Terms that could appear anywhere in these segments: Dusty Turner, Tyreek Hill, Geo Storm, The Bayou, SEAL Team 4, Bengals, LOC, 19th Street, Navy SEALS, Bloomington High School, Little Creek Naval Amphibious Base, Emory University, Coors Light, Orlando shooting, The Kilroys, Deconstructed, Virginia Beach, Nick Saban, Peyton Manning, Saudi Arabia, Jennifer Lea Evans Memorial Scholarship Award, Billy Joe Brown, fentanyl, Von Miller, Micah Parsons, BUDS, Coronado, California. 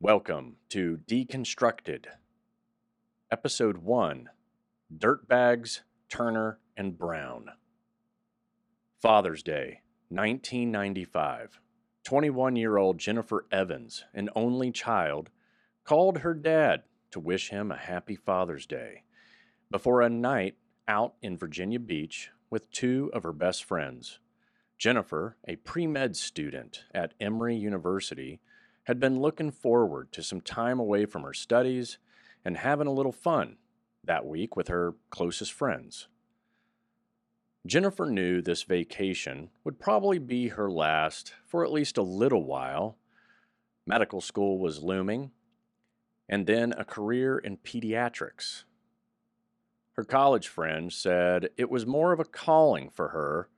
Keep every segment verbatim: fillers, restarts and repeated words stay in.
Welcome to Deconstructed, Episode one, Dirtbags, Turner, and Brown. Father's Day, nineteen ninety-five. twenty-one-year-old Jennifer Evans, an only child, called her dad to wish him a happy Father's Day before a night out in Virginia Beach with two of her best friends. Jennifer, a pre-med student at Emory University, had been looking forward to some time away from her studies and having a little fun that week with her closest friends. Jennifer knew this vacation would probably be her last for at least a little while. Medical school was looming, and then a career in pediatrics. Her college friend said it was more of a calling for her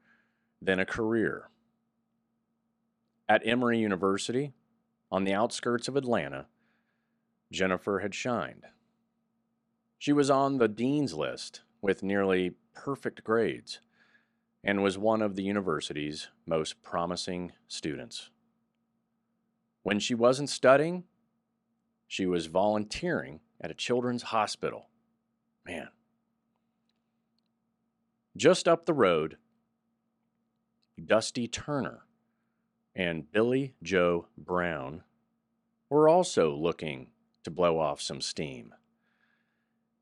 than a career. At Emory University, on the outskirts of Atlanta, Jennifer had shined. She was on the dean's list with nearly perfect grades and was one of the university's most promising students. When she wasn't studying, she was volunteering at a children's hospital. Man. Just up the road, Dusty Turner and Billy Joe Brown were also looking to blow off some steam.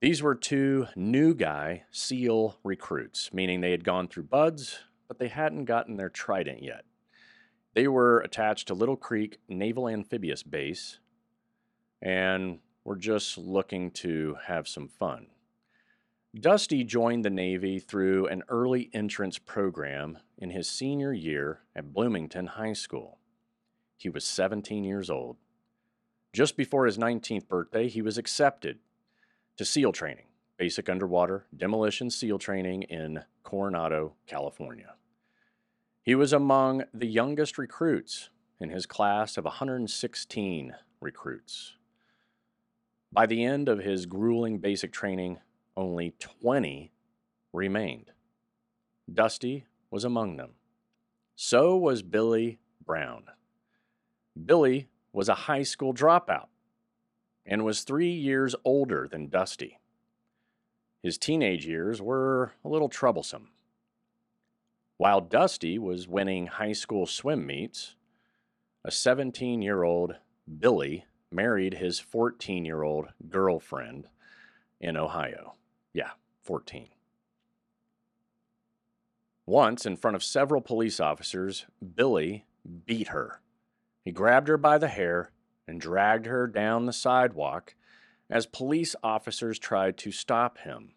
These were two new guy SEAL recruits, meaning they had gone through BUDS, but they hadn't gotten their trident yet. They were attached to Little Creek Naval Amphibious Base and were just looking to have some fun. Dusty joined the Navy through an early entrance program in his senior year at Bloomington High School. He was seventeen years old. Just before his nineteenth birthday, he was accepted to SEAL training, basic underwater demolition SEAL training in Coronado, California. He was among the youngest recruits in his class of one hundred sixteen recruits. By the end of his grueling basic training, only twenty remained. Dusty was among them. So was Billy Brown. Billy was a high school dropout and was three years older than Dusty. His teenage years were a little troublesome. While Dusty was winning high school swim meets, a seventeen-year-old Billy married his fourteen-year-old girlfriend in Ohio. Yeah, fourteen. Once, in front of several police officers, Billy beat her. He grabbed her by the hair and dragged her down the sidewalk as police officers tried to stop him.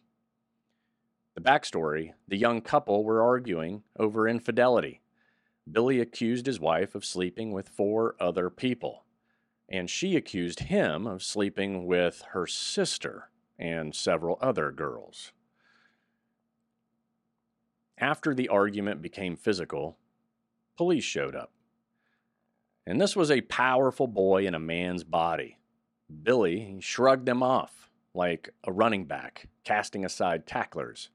The backstory, the young couple were arguing over infidelity. Billy accused his wife of sleeping with four other people, and she accused him of sleeping with her sister and several other girls. After the argument became physical, police showed up. And this was a powerful boy in a man's body. Billy shrugged them off like a running back, casting aside tacklers.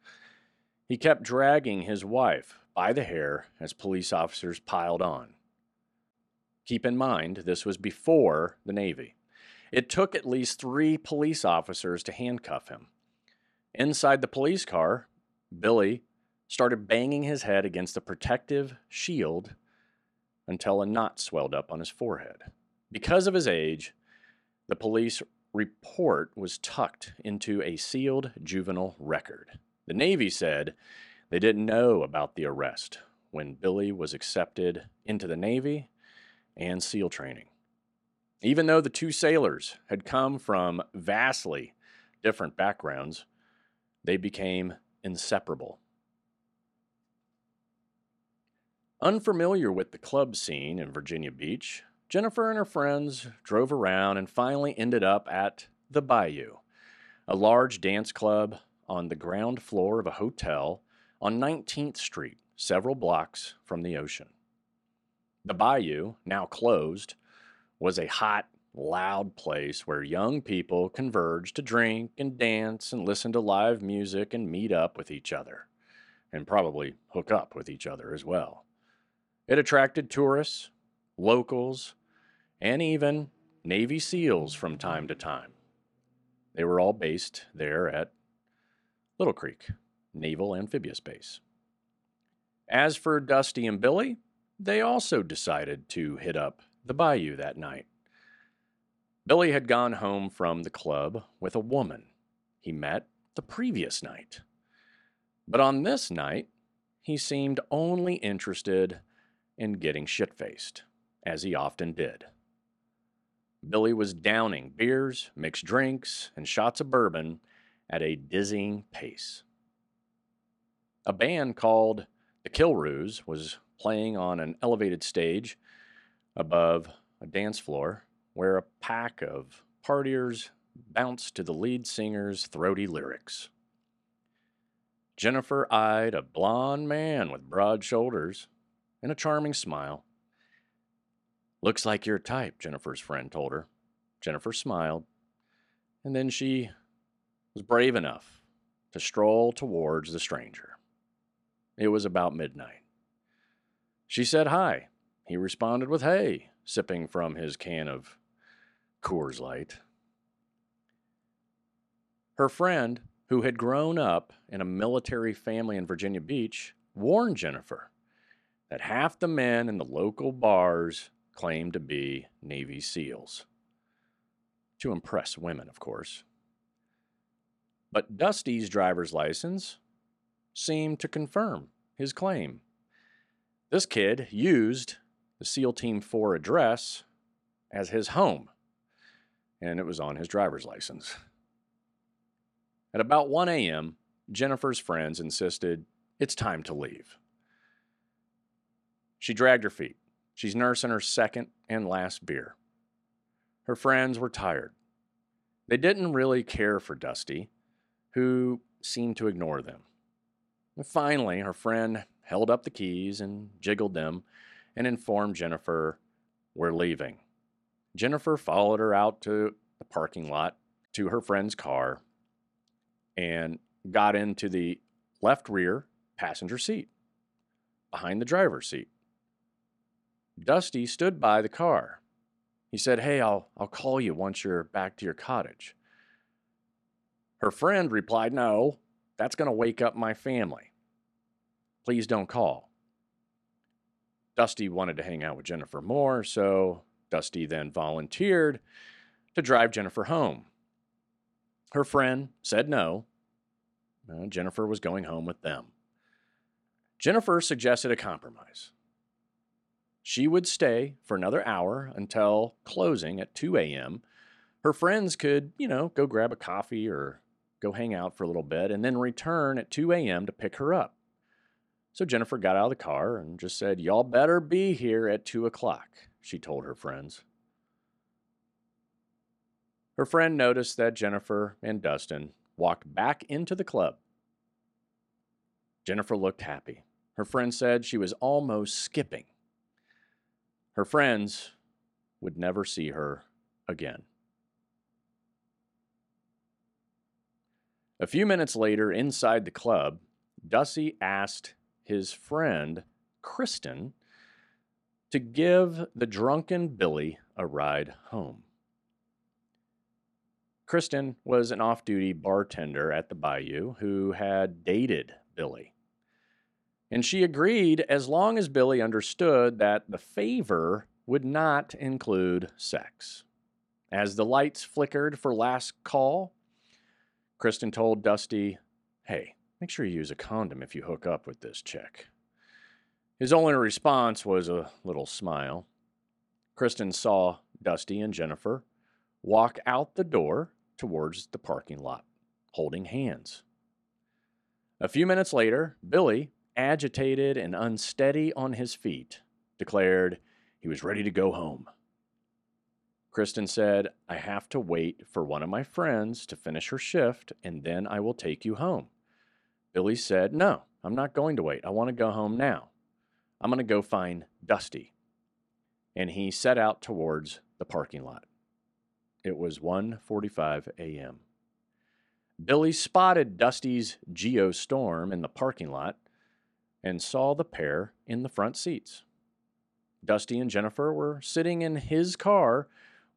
He kept dragging his wife by the hair as police officers piled on. Keep in mind, this was before the Navy. It took at least three police officers to handcuff him. Inside the police car, Billy started banging his head against the protective shield until a knot swelled up on his forehead. Because of his age, the police report was tucked into a sealed juvenile record. The Navy said they didn't know about the arrest when Billy was accepted into the Navy and SEAL training. Even though the two sailors had come from vastly different backgrounds, they became inseparable. Unfamiliar with the club scene in Virginia Beach, Jennifer and her friends drove around and finally ended up at The Bayou, a large dance club on the ground floor of a hotel on nineteenth street, several blocks from the ocean. The Bayou, now closed, was a hot, loud place where young people converged to drink and dance and listen to live music and meet up with each other, and probably hook up with each other as well. It attracted tourists, locals, and even Navy SEALs from time to time. They were all based there at Little Creek Naval Amphibious Base. As for Dusty and Billy, they also decided to hit up the Bayou that night. Billy had gone home from the club with a woman he met the previous night. But on this night, he seemed only interested in getting shit-faced, as he often did. Billy was downing beers, mixed drinks, and shots of bourbon at a dizzying pace. A band called The Kilroys was playing on an elevated stage above a dance floor where a pack of partiers bounced to the lead singer's throaty lyrics. Jennifer eyed a blonde man with broad shoulders and a charming smile. "Looks like your type," Jennifer's friend told her. Jennifer smiled, and then she was brave enough to stroll towards the stranger. It was about midnight. She said hi. He responded with hey, sipping from his can of Coors Light. Her friend, who had grown up in a military family in Virginia Beach, warned Jennifer that half the men in the local bars claimed to be Navy SEALs. To impress women, of course. But Dusty's driver's license seemed to confirm his claim. This kid used the SEAL Team four address as his home, and it was on his driver's license. At about one a m, Jennifer's friends insisted it's time to leave. She dragged her feet. She's nursing her second and last beer. Her friends were tired. They didn't really care for Dusty, who seemed to ignore them. And finally, her friend held up the keys and jiggled them and informed Jennifer, "We're leaving." Jennifer followed her out to the parking lot to her friend's car and got into the left rear passenger seat behind the driver's seat. Dusty stood by the car. He said, "Hey, I'll, I'll call you once you're back to your cottage." Her friend replied, "No, that's going to wake up my family. Please don't call." Dusty wanted to hang out with Jennifer more, so Dusty then volunteered to drive Jennifer home. Her friend said no. No, Jennifer was going home with them. Jennifer suggested a compromise. She would stay for another hour until closing at two a m Her friends could, you know, go grab a coffee or go hang out for a little bit and then return at two a m to pick her up. So Jennifer got out of the car and just said, "Y'all better be here at two o'clock, she told her friends. Her friend noticed that Jennifer and Dustin walked back into the club. Jennifer looked happy. Her friend said she was almost skipping. Her friends would never see her again. A few minutes later, inside the club, Dusty asked his friend, Kristen, to give the drunken Billy a ride home. Kristen was an off-duty bartender at the Bayou who had dated Billy. And she agreed as long as Billy understood that the favor would not include sex. As the lights flickered for last call, Kristen told Dusty, "Hey, make sure you use a condom if you hook up with this chick." His only response was a little smile. Kristen saw Dusty and Jennifer walk out the door towards the parking lot, holding hands. A few minutes later, Billy agitated and unsteady on his feet, declared he was ready to go home. Kristen said, "I have to wait for one of my friends to finish her shift, and then I will take you home." Billy said, "No, I'm not going to wait. I want to go home now. I'm going to go find Dusty." And he set out towards the parking lot. It was one forty-five a m Billy spotted Dusty's Geo Storm in the parking lot and saw the pair in the front seats. Dusty and Jennifer were sitting in his car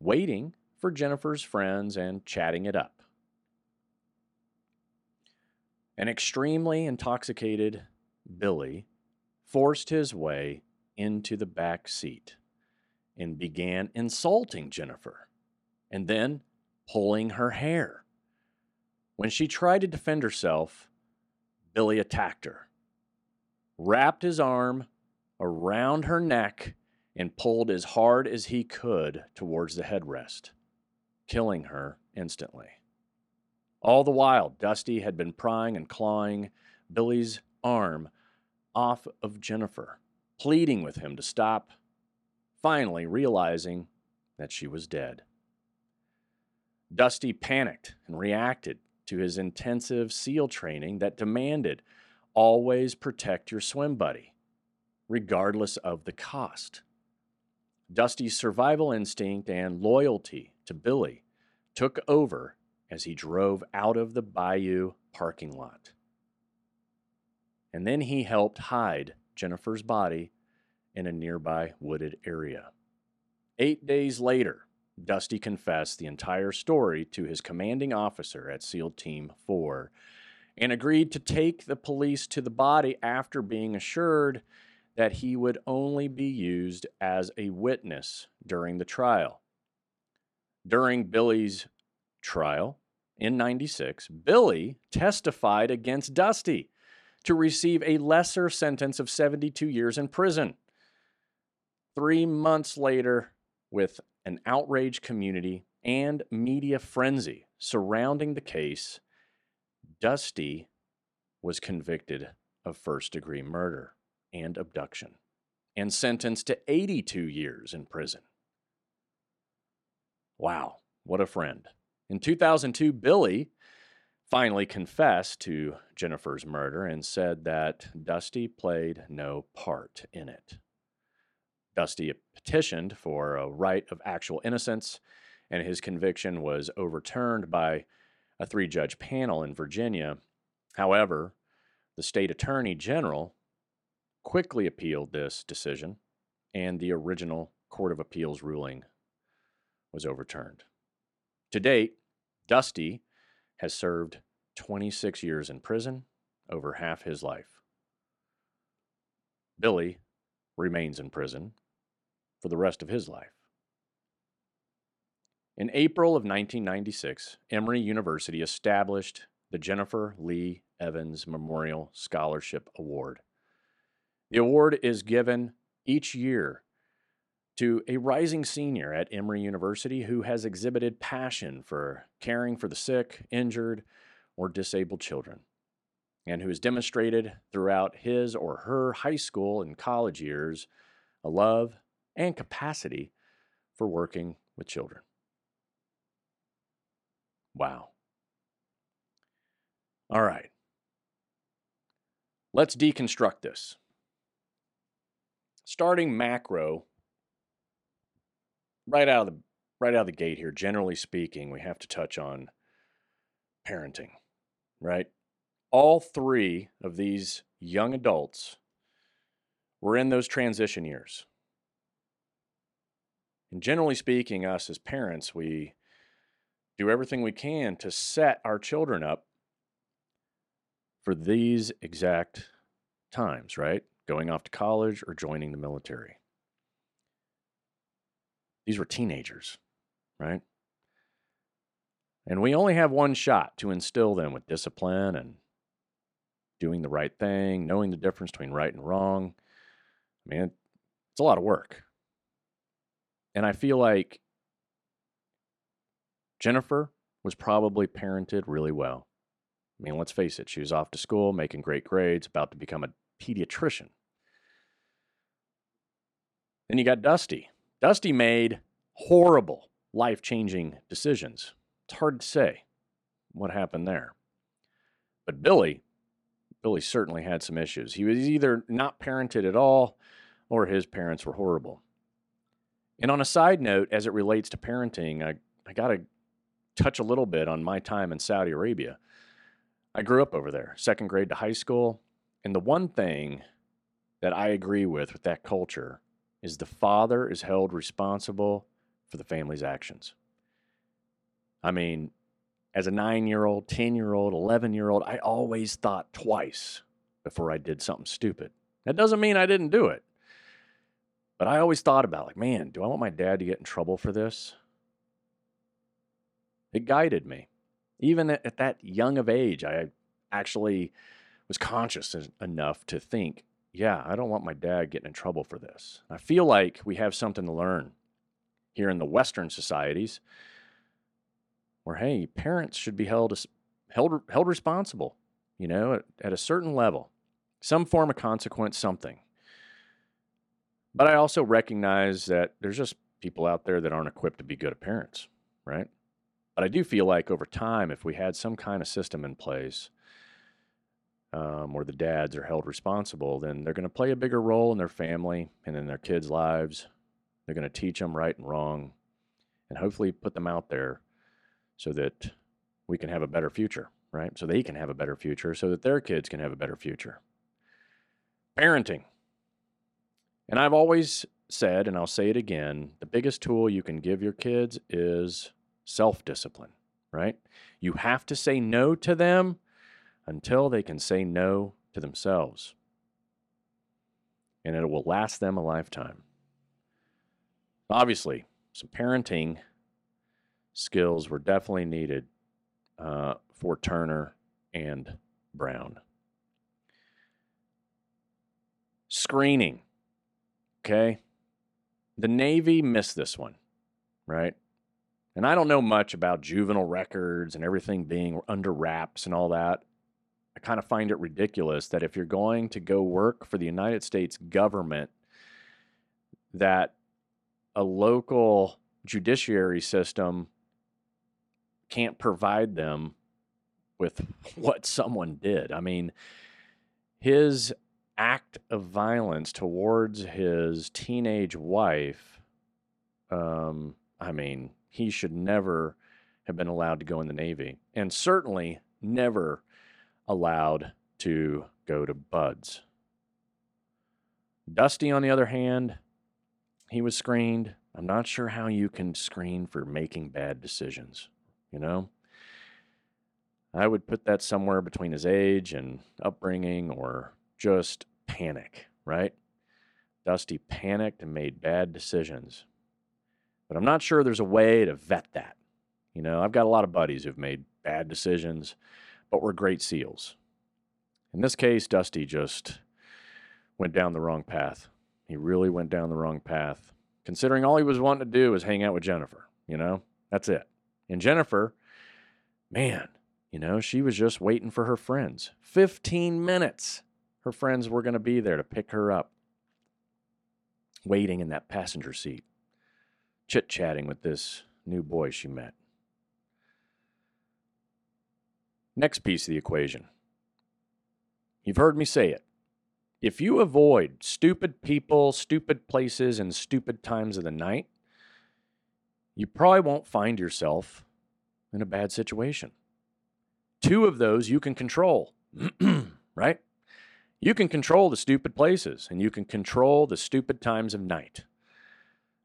waiting for Jennifer's friends and chatting it up. An extremely intoxicated Billy forced his way into the back seat and began insulting Jennifer and then pulling her hair. When she tried to defend herself, Billy attacked her, wrapped his arm around her neck, and pulled as hard as he could towards the headrest, killing her instantly. All the while, Dusty had been prying and clawing Billy's arm off of Jennifer, pleading with him to stop, finally realizing that she was dead. Dusty panicked and reacted to his intensive SEAL training that demanded always protect your swim buddy, regardless of the cost. Dusty's survival instinct and loyalty to Billy took over as he drove out of the Bayou parking lot. And then he helped hide Jennifer's body in a nearby wooded area. Eight days later, Dusty confessed the entire story to his commanding officer at SEAL Team four and agreed to take the police to the body after being assured that he would only be used as a witness during the trial. During Billy's trial in ninety-six, Billy testified against Dusty to receive a lesser sentence of seventy-two years in prison. Three months later, with an outraged community and media frenzy surrounding the case, Dusty was convicted of first-degree murder and abduction and sentenced to eighty-two years in prison. Wow, what a friend. In two thousand two, Billy finally confessed to Jennifer's murder and said that Dusty played no part in it. Dusty petitioned for a right of actual innocence, and his conviction was overturned by a three-judge panel in Virginia. However, the state attorney general quickly appealed this decision, and the original Court of Appeals ruling was overturned. To date, Dusty has served twenty-six years in prison, over half his life. Billy remains in prison for the rest of his life. In April of nineteen ninety-six, Emory University established the Jennifer Lea Evans Memorial Scholarship Award. The award is given each year to a rising senior at Emory University who has exhibited passion for caring for the sick, injured, or disabled children, and who has demonstrated throughout his or her high school and college years a love and capacity for working with children. Wow. All right. Let's deconstruct this. Starting macro, Right out of the right out of the gate here, generally speaking, we have to touch on parenting, right? All three of these young adults were in those transition years. And generally speaking, us as parents, we do everything we can to set our children up for these exact times, right? Going off to college or joining the military. These were teenagers, right? And we only have one shot to instill them with discipline and doing the right thing, knowing the difference between right and wrong. I mean, it's a lot of work. And I feel like Jennifer was probably parented really well. I mean, let's face it, she was off to school, making great grades, about to become a pediatrician. Then you got Dusty. Dusty made horrible, life-changing decisions. It's hard to say what happened there. But Billy, Billy certainly had some issues. He was either not parented at all or his parents were horrible. And on a side note, as it relates to parenting, I, I got to touch a little bit on my time in Saudi Arabia. I grew up over there, second grade to high school. And the one thing that I agree with with that culture is the father is held responsible for the family's actions. I mean, as a nine-year-old, ten-year-old, eleven-year-old, I always thought twice before I did something stupid. That doesn't mean I didn't do it. But I always thought about, like, man, do I want my dad to get in trouble for this? It guided me. Even at that young of age, I actually was conscious enough to think, yeah, I don't want my dad getting in trouble for this. I feel like we have something to learn here in the Western societies where, hey, parents should be held held, held responsible, you know, at, at a certain level, some form of consequence, something. But I also recognize that there's just people out there that aren't equipped to be good at parents, right? But I do feel like over time, if we had some kind of system in place um, where the dads are held responsible, then they're going to play a bigger role in their family and in their kids' lives. They're going to teach them right and wrong and hopefully put them out there so that we can have a better future, right? So they can have a better future, so that their kids can have a better future. Parenting. And I've always said, and I'll say it again, the biggest tool you can give your kids is self-discipline, right? You have to say no to them until they can say no to themselves. And it will last them a lifetime. Obviously, some parenting skills were definitely needed uh, for Turner and Brown. Screening. Okay. The Navy missed this one, right? And I don't know much about juvenile records and everything being under wraps and all that. I kind of find it ridiculous that if you're going to go work for the United States government, that a local judiciary system can't provide them with what someone did. I mean, his act of violence towards his teenage wife, um, I mean, he should never have been allowed to go in the Navy, and certainly never allowed to go to BUDS. Dusty, on the other hand, he was screened. I'm not sure how you can screen for making bad decisions, you know? I would put that somewhere between his age and upbringing or just panic, right? Dusty panicked and made bad decisions. But I'm not sure there's a way to vet that. You know, I've got a lot of buddies who've made bad decisions, but were great SEALs. In this case, Dusty just went down the wrong path. He really went down the wrong path, considering all he was wanting to do was hang out with Jennifer, you know? That's it. And Jennifer, man, you know, she was just waiting for her friends. fifteen minutes. Her friends were going to be there to pick her up, waiting in that passenger seat, chit-chatting with this new boy she met. Next piece of the equation. You've heard me say it. If you avoid stupid people, stupid places, and stupid times of the night, you probably won't find yourself in a bad situation. Two of those you can control, right? You can control the stupid places, and you can control the stupid times of night.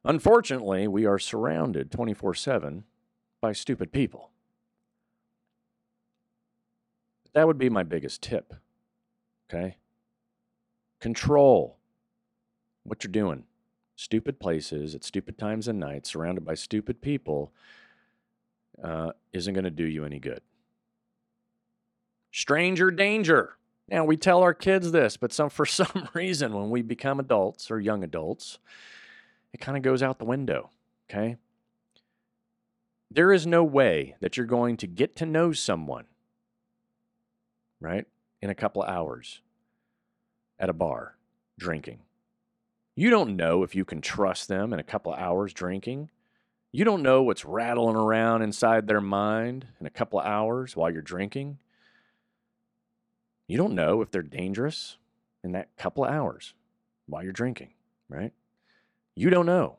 Unfortunately, we are surrounded twenty-four seven by stupid people. That would be my biggest tip, okay? Control what you're doing. Stupid places at stupid times of night, surrounded by stupid people, uh, isn't going to do you any good. Stranger danger. Now, we tell our kids this, but some for some reason, when we become adults or young adults, it kind of goes out the window, okay? There is no way that you're going to get to know someone, right, in a couple of hours. at a bar drinking. You don't know if you can trust them in a couple of hours drinking. You don't know what's rattling around inside their mind in a couple of hours while you're drinking. You don't know if they're dangerous in that couple of hours while you're drinking, right? You don't know.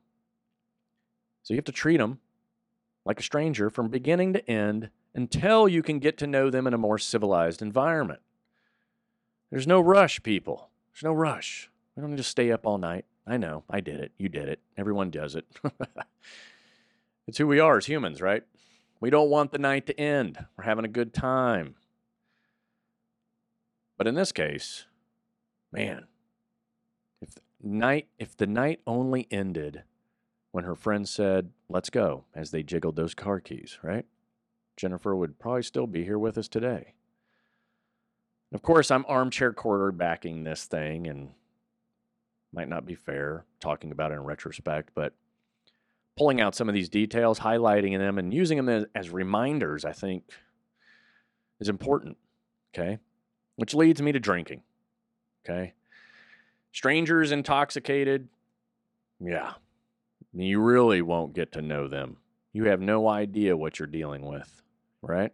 So you have to treat them like a stranger from beginning to end until you can get to know them in a more civilized environment. There's no rush, people. There's no rush. We don't need to stay up all night. I know. I did it. You did it. Everyone does it. It's who we are as humans, right? We don't want the night to end. We're having a good time. But in this case, man, if the night, if the night only ended when her friend said, "Let's go," as they jiggled those car keys, right? Jennifer would probably still be here with us today. Of course, I'm armchair quarterbacking this thing and might not be fair talking about it in retrospect, but pulling out some of these details, highlighting them, and using them as, as reminders, I think, is important, okay? Which leads me to drinking, okay? Strangers intoxicated, yeah. You really won't get to know them. You have no idea what you're dealing with, right?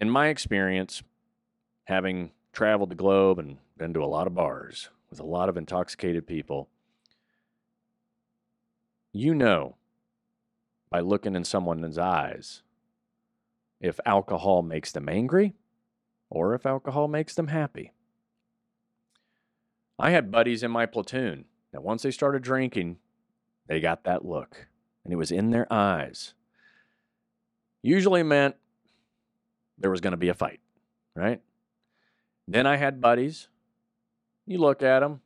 In my experience, having traveled the globe and been to a lot of bars with a lot of intoxicated people, you know by looking in someone's eyes if alcohol makes them angry or if alcohol makes them happy. I had buddies in my platoon that once they started drinking, they got that look, and it was in their eyes. Usually meant there was going to be a fight, right? Then I had buddies. You look at them,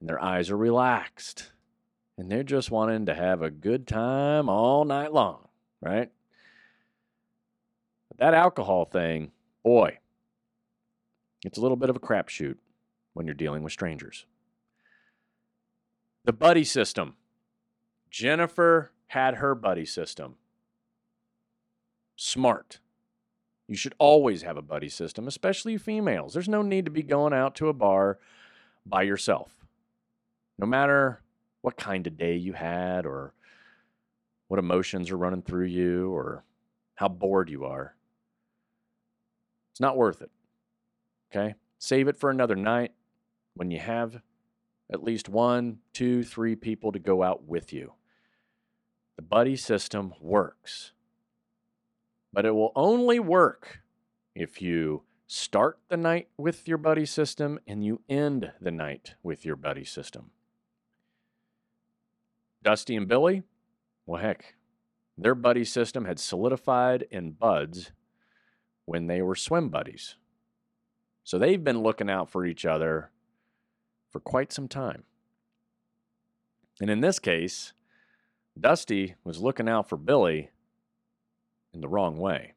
and their eyes are relaxed, and they're just wanting to have a good time all night long, right? But that alcohol thing, boy, it's a little bit of a crapshoot when you're dealing with strangers. The buddy system. Jennifer had her buddy system. Smart. You should always have a buddy system, especially females. There's no need to be going out to a bar by yourself. No matter what kind of day you had or what emotions are running through you or how bored you are. It's not worth it. Okay? Save it for another night when you have at least one, two, three people to go out with you. The buddy system works. But it will only work if you start the night with your buddy system and you end the night with your buddy system. Dusty and Billy, well, heck, their buddy system had solidified in BUDS when they were swim buddies. So they've been looking out for each other for quite some time. And in this case, Dusty was looking out for Billy in the wrong way.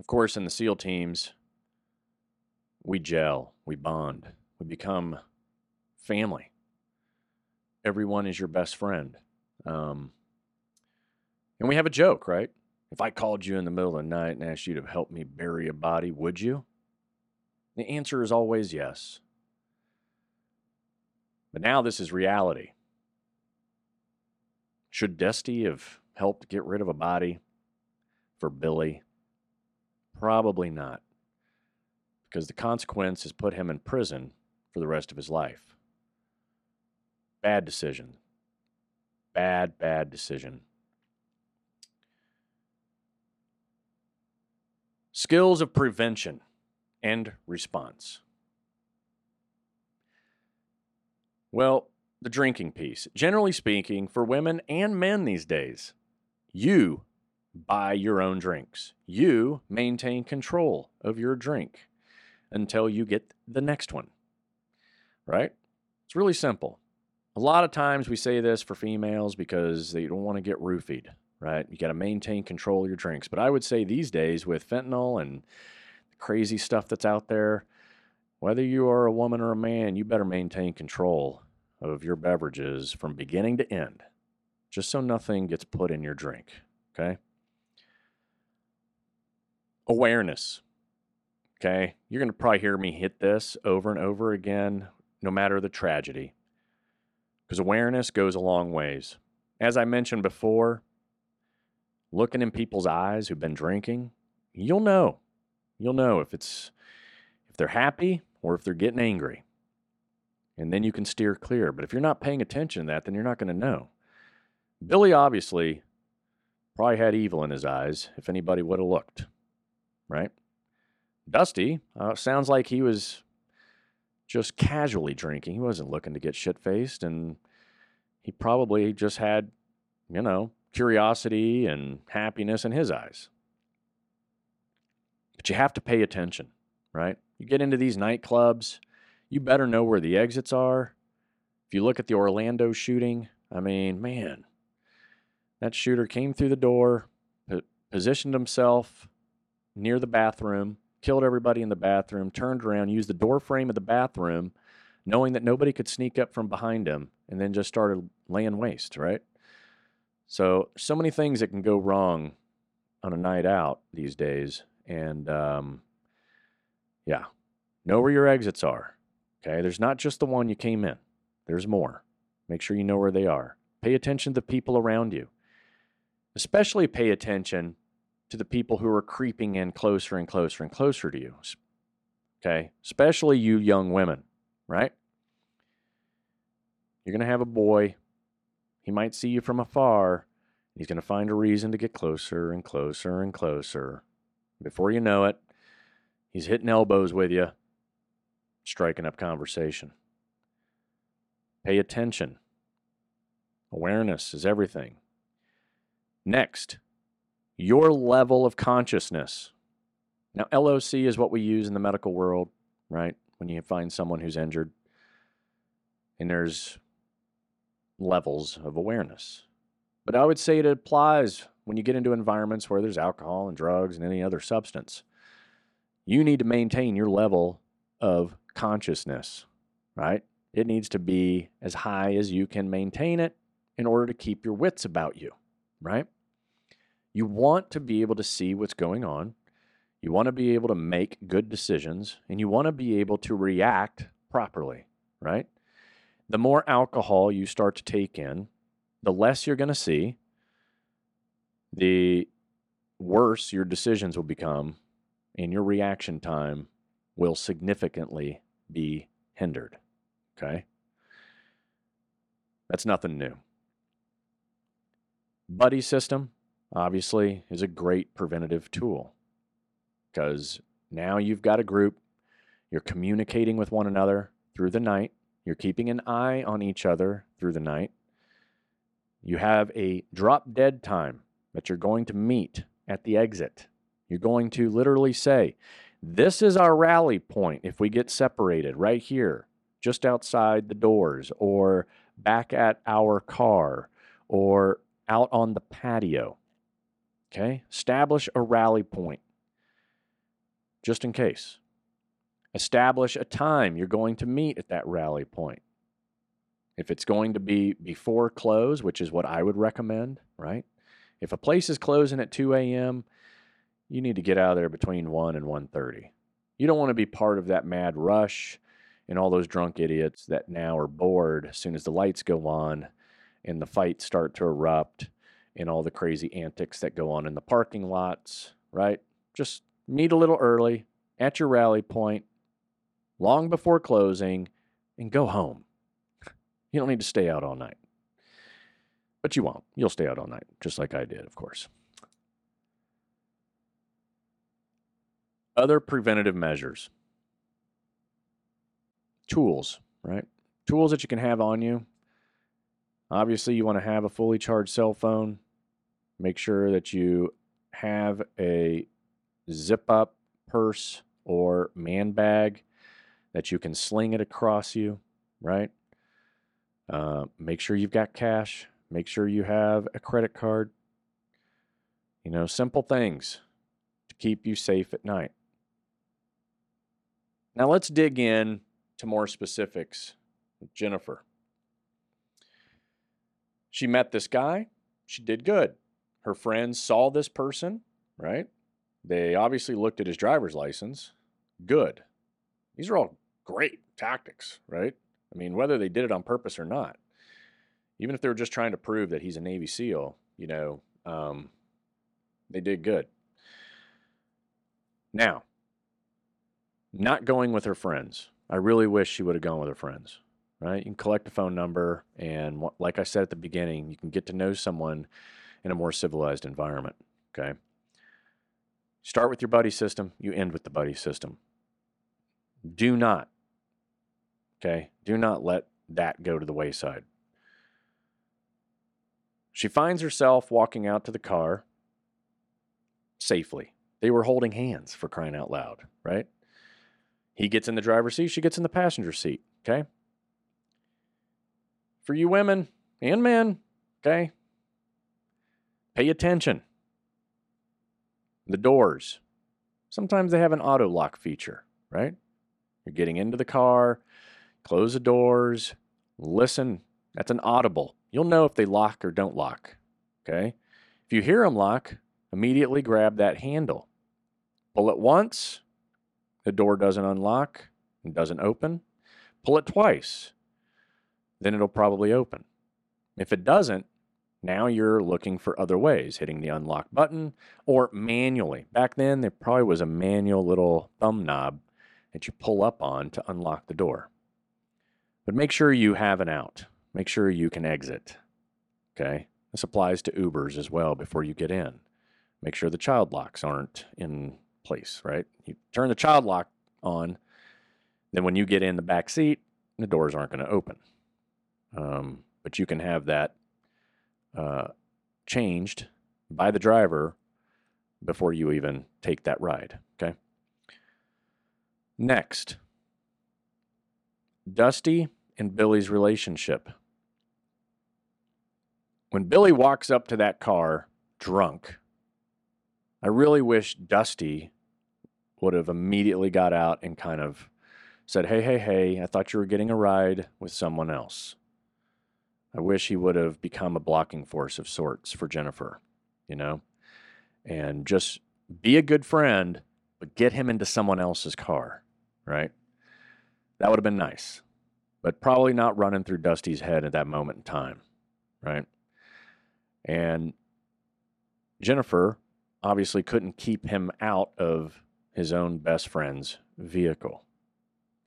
Of course, in the SEAL teams, we gel, we bond, we become family. Everyone is your best friend. Um, and we have a joke, right? If I called you in the middle of the night and asked you to help me bury a body, would you? The answer is always yes. But now this is reality. Should Dusty have helped get rid of a body for Billy? Probably not, because the consequence has put him in prison for the rest of his life. Bad decision. Bad, bad decision. Skills of prevention and response. Well, the drinking piece. Generally speaking, for women and men these days, you buy your own drinks. You maintain control of your drink until you get the next one, right? It's really simple. A lot of times we say this for females because they don't want to get roofied, right? You got to maintain control of your drinks. But I would say these days with fentanyl and the crazy stuff that's out there, whether you are a woman or a man, you better maintain control of your beverages from beginning to end, just so nothing gets put in your drink, okay? Awareness. okay? You're going to probably hear me hit this over and over again, no matter the tragedy, because awareness goes a long ways. As I mentioned before, looking in people's eyes who've been drinking, you'll know. You'll know if it's if they're happy or if they're getting angry. And then you can steer clear. But if you're not paying attention to that, then you're not going to know. Billy obviously probably had evil in his eyes if anybody would have looked, right? Dusty, uh, sounds like he was just casually drinking. He wasn't looking to get shit-faced, and he probably just had, you know, curiosity and happiness in his eyes. But you have to pay attention, right? You get into these nightclubs, you better know where the exits are. If you look at the Orlando shooting, I mean, man, that shooter came through the door, p- positioned himself near the bathroom, killed everybody in the bathroom, turned around, used the door frame of the bathroom, knowing that nobody could sneak up from behind him, and then just started laying waste, right? So, so many things that can go wrong on a night out these days. And, um, yeah, know where your exits are, okay? There's not just the one you came in. There's more. Make sure you know where they are. Pay attention to the people around you. Especially pay attention to the people who are creeping in closer and closer and closer to you, okay? Especially you young women, right? You're going to have a boy. He might see you from afar. He's going to find a reason to get closer and closer and closer. Before you know it, he's hitting elbows with you, striking up conversation. Pay attention. Awareness is everything. Next, your level of consciousness. Now, L O C is what we use in the medical world, right? When you find someone who's injured. And there's levels of awareness. But I would say it applies when you get into environments where there's alcohol and drugs and any other substance. You need to maintain your level of consciousness, right? It needs to be as high as you can maintain it in order to keep your wits about you, right? You want to be able to see what's going on. You want to be able to make good decisions, and you want to be able to react properly, right? The more alcohol you start to take in, the less you're going to see, the worse your decisions will become, and your reaction time will significantly be hindered, okay? That's nothing new. Buddy system, obviously, is a great preventative tool because now you've got a group, you're communicating with one another through the night, you're keeping an eye on each other through the night, you have a drop-dead time that you're going to meet at the exit. You're going to literally say, this is our rally point if we get separated right here, just outside the doors, or back at our car, or out on the patio. Okay? Establish a rally point, just in case. Establish a time you're going to meet at that rally point. If it's going to be before close, which is what I would recommend, right? If a place is closing at two a.m., you need to get out of there between one and one thirty. You don't want to be part of that mad rush and all those drunk idiots that now are bored as soon as the lights go on and the fights start to erupt and all the crazy antics that go on in the parking lots, right? Just meet a little early at your rally point, long before closing, and go home. You don't need to stay out all night. But you won't. You'll stay out all night, just like I did, of course. Other preventative measures. Tools, right? Tools that you can have on you. Obviously, you want to have a fully charged cell phone. Make sure that you have a zip-up purse or man bag that you can sling it across you, right? Uh, make sure you've got cash. Make sure you have a credit card. You know, simple things to keep you safe at night. Now let's dig in to more specifics with Jennifer. She met this guy. She did good. Her friends saw this person, right? They obviously looked at his driver's license. good. These are all great tactics, right? I mean, whether they did it on purpose or not, even if they were just trying to prove that he's a Navy SEAL, you know, um, they did good. Now, not going with her friends. I really wish she would have gone with her friends, right? You can collect a phone number, and like I said at the beginning, you can get to know someone in a more civilized environment, okay? Start with your buddy system. You end with the buddy system. Do not, okay, do not let that go to the wayside. She finds herself walking out to the car safely. They were holding hands, for crying out loud, right? He gets in the driver's seat. She gets in the passenger seat, okay? For you women and men, okay, pay attention. The doors. Sometimes they have an auto lock feature, right? You're getting into the car, close the doors, listen. That's an audible. You'll know if they lock or don't lock, okay? If you hear them lock, immediately grab that handle. Pull it once, the door doesn't unlock and doesn't open. Pull it twice, then it'll probably open. If it doesn't, now you're looking for other ways, hitting the unlock button or manually. Back then, there probably was a manual little thumb knob that you pull up on to unlock the door. But make sure you have an out. Make sure you can exit, okay? This applies to Ubers as well before you get in. Make sure the child locks aren't in place, right? You turn the child lock on, then when you get in the back seat, the doors aren't going to open. Um, but you can have that Uh, changed by the driver before you even take that ride, okay? Next, Dusty and Billy's relationship. When Billy walks up to that car drunk, I really wish Dusty would have immediately got out and kind of said, hey, hey, hey, I thought you were getting a ride with someone else. I wish he would have become a blocking force of sorts for Jennifer, you know, and just be a good friend, but get him into someone else's car, right? That would have been nice, but probably not running through Dusty's head at that moment in time, right? And Jennifer obviously couldn't keep him out of his own best friend's vehicle,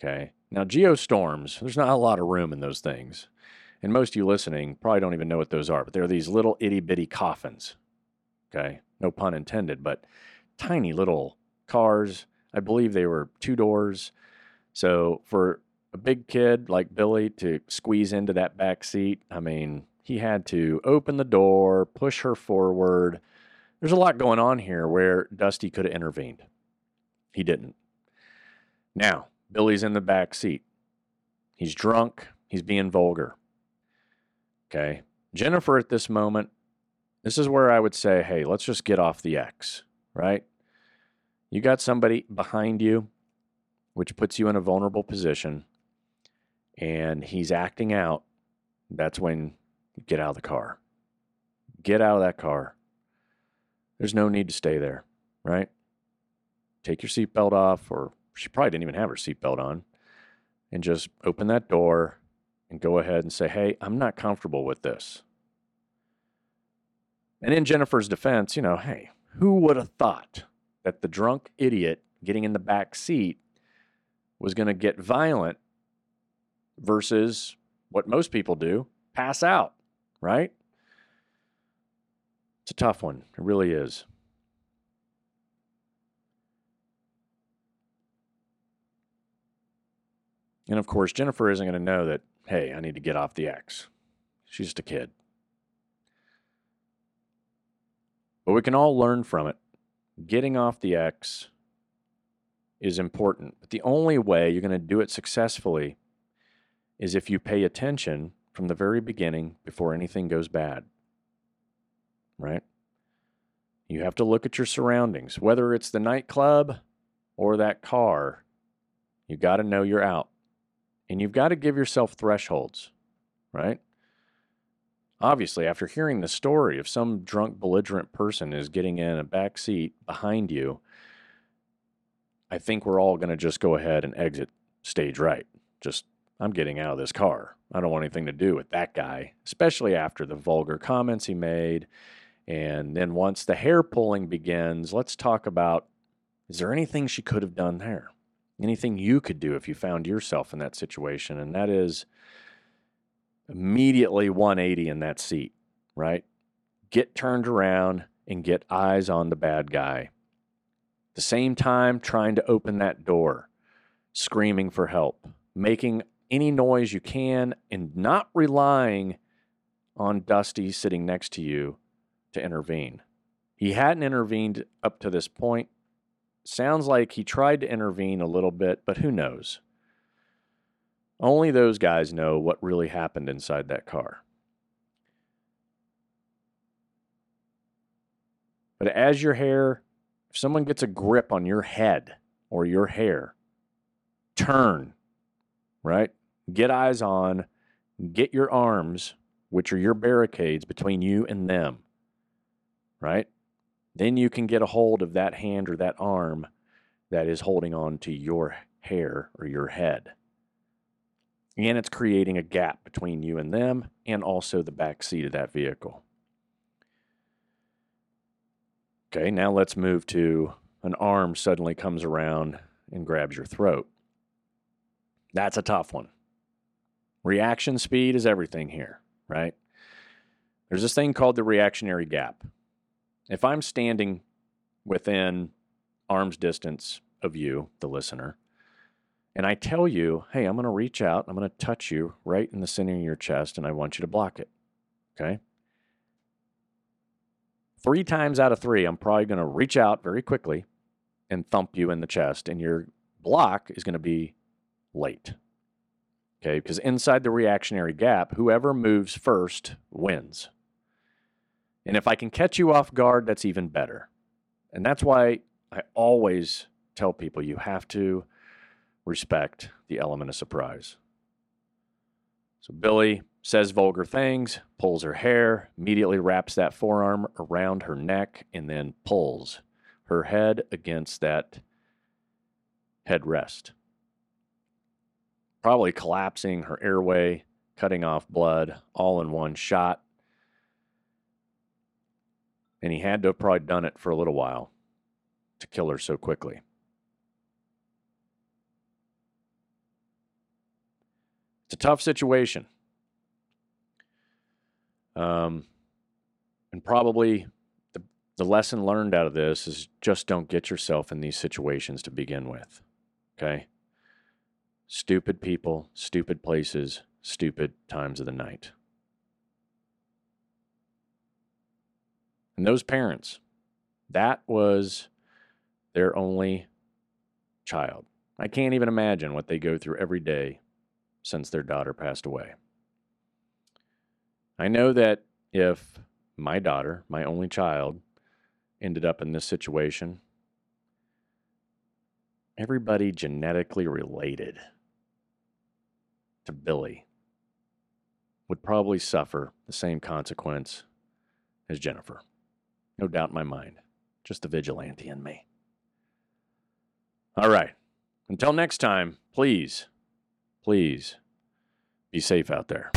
okay? Now, Geo Storms, there's not a lot of room in those things. And most of you listening probably don't even know what those are, but they're these little itty-bitty coffins, okay? No pun intended, but tiny little cars. I believe they were two doors. So for a big kid like Billy to squeeze into that back seat, I mean, he had to open the door, push her forward. There's a lot going on here where Dusty could have intervened. He didn't. Now, Billy's in the back seat. He's drunk. He's being vulgar. Okay, Jennifer at this moment, this is where I would say, hey, let's just get off the X, right? You got somebody behind you, which puts you in a vulnerable position, and he's acting out. That's when you get out of the car. Get out of that car. There's no need to stay there, right? Take your seatbelt off, or she probably didn't even have her seatbelt on, and just open that door. And go ahead and say, hey, I'm not comfortable with this. And in Jennifer's defense, you know, hey, who would have thought that the drunk idiot getting in the back seat was going to get violent versus what most people do, pass out, right? It's a tough one. It really is. And of course, Jennifer isn't going to know that, hey, I need to get off the X. She's just a kid. But we can all learn from it. Getting off the X is important. But the only way you're going to do it successfully is if you pay attention from the very beginning before anything goes bad. Right? You have to look at your surroundings. Whether it's the nightclub or that car, you got to know you're out. And you've got to give yourself thresholds, right? Obviously, after hearing the story of some drunk, belligerent person is getting in a back seat behind you, I think we're all going to just go ahead and exit stage right. Just, I'm getting out of this car. I don't want anything to do with that guy, especially after the vulgar comments he made. And then once the hair pulling begins, let's talk about, is there anything she could have done there? Anything you could do if you found yourself in that situation? And that is immediately one eighty in that seat, right? Get turned around and get eyes on the bad guy. At the same time, trying to open that door, screaming for help, making any noise you can, and not relying on Dusty sitting next to you to intervene. He hadn't intervened up to this point. Sounds like he tried to intervene a little bit, but who knows? Only those guys know what really happened inside that car. But as your hair, if someone gets a grip on your head or your hair, turn, right? Get eyes on, get your arms, which are your barricades between you and them, right? Then you can get a hold of that hand or that arm that is holding on to your hair or your head. And it's creating a gap between you and them and also the back seat of that vehicle. Okay, now let's move to an arm suddenly comes around and grabs your throat. That's a tough one. Reaction speed is everything here, right? There's this thing called the reactionary gap. If I'm standing within arm's distance of you, the listener, and I tell you, hey, I'm going to reach out, I'm going to touch you right in the center of your chest, and I want you to block it, okay? Three times out of three, I'm probably going to reach out very quickly and thump you in the chest, and your block is going to be late, okay? Because inside the reactionary gap, whoever moves first wins. And if I can catch you off guard, that's even better. And that's why I always tell people you have to respect the element of surprise. So Billy says vulgar things, pulls her hair, immediately wraps that forearm around her neck, and then pulls her head against that headrest, probably collapsing her airway, cutting off blood, all in one shot. And he had to have probably done it for a little while to kill her so quickly. It's a tough situation. Um, and probably the, the lesson learned out of this is just don't get yourself in these situations to begin with, okay? Stupid people, stupid places, stupid times of the night. And those parents, that was their only child. I can't even imagine what they go through every day since their daughter passed away. I know that if my daughter, my only child, ended up in this situation, everybody genetically related to Billy would probably suffer the same consequence as Jennifer. No doubt in my mind. Just the vigilante in me. All right. Until next time, please, please be safe out there.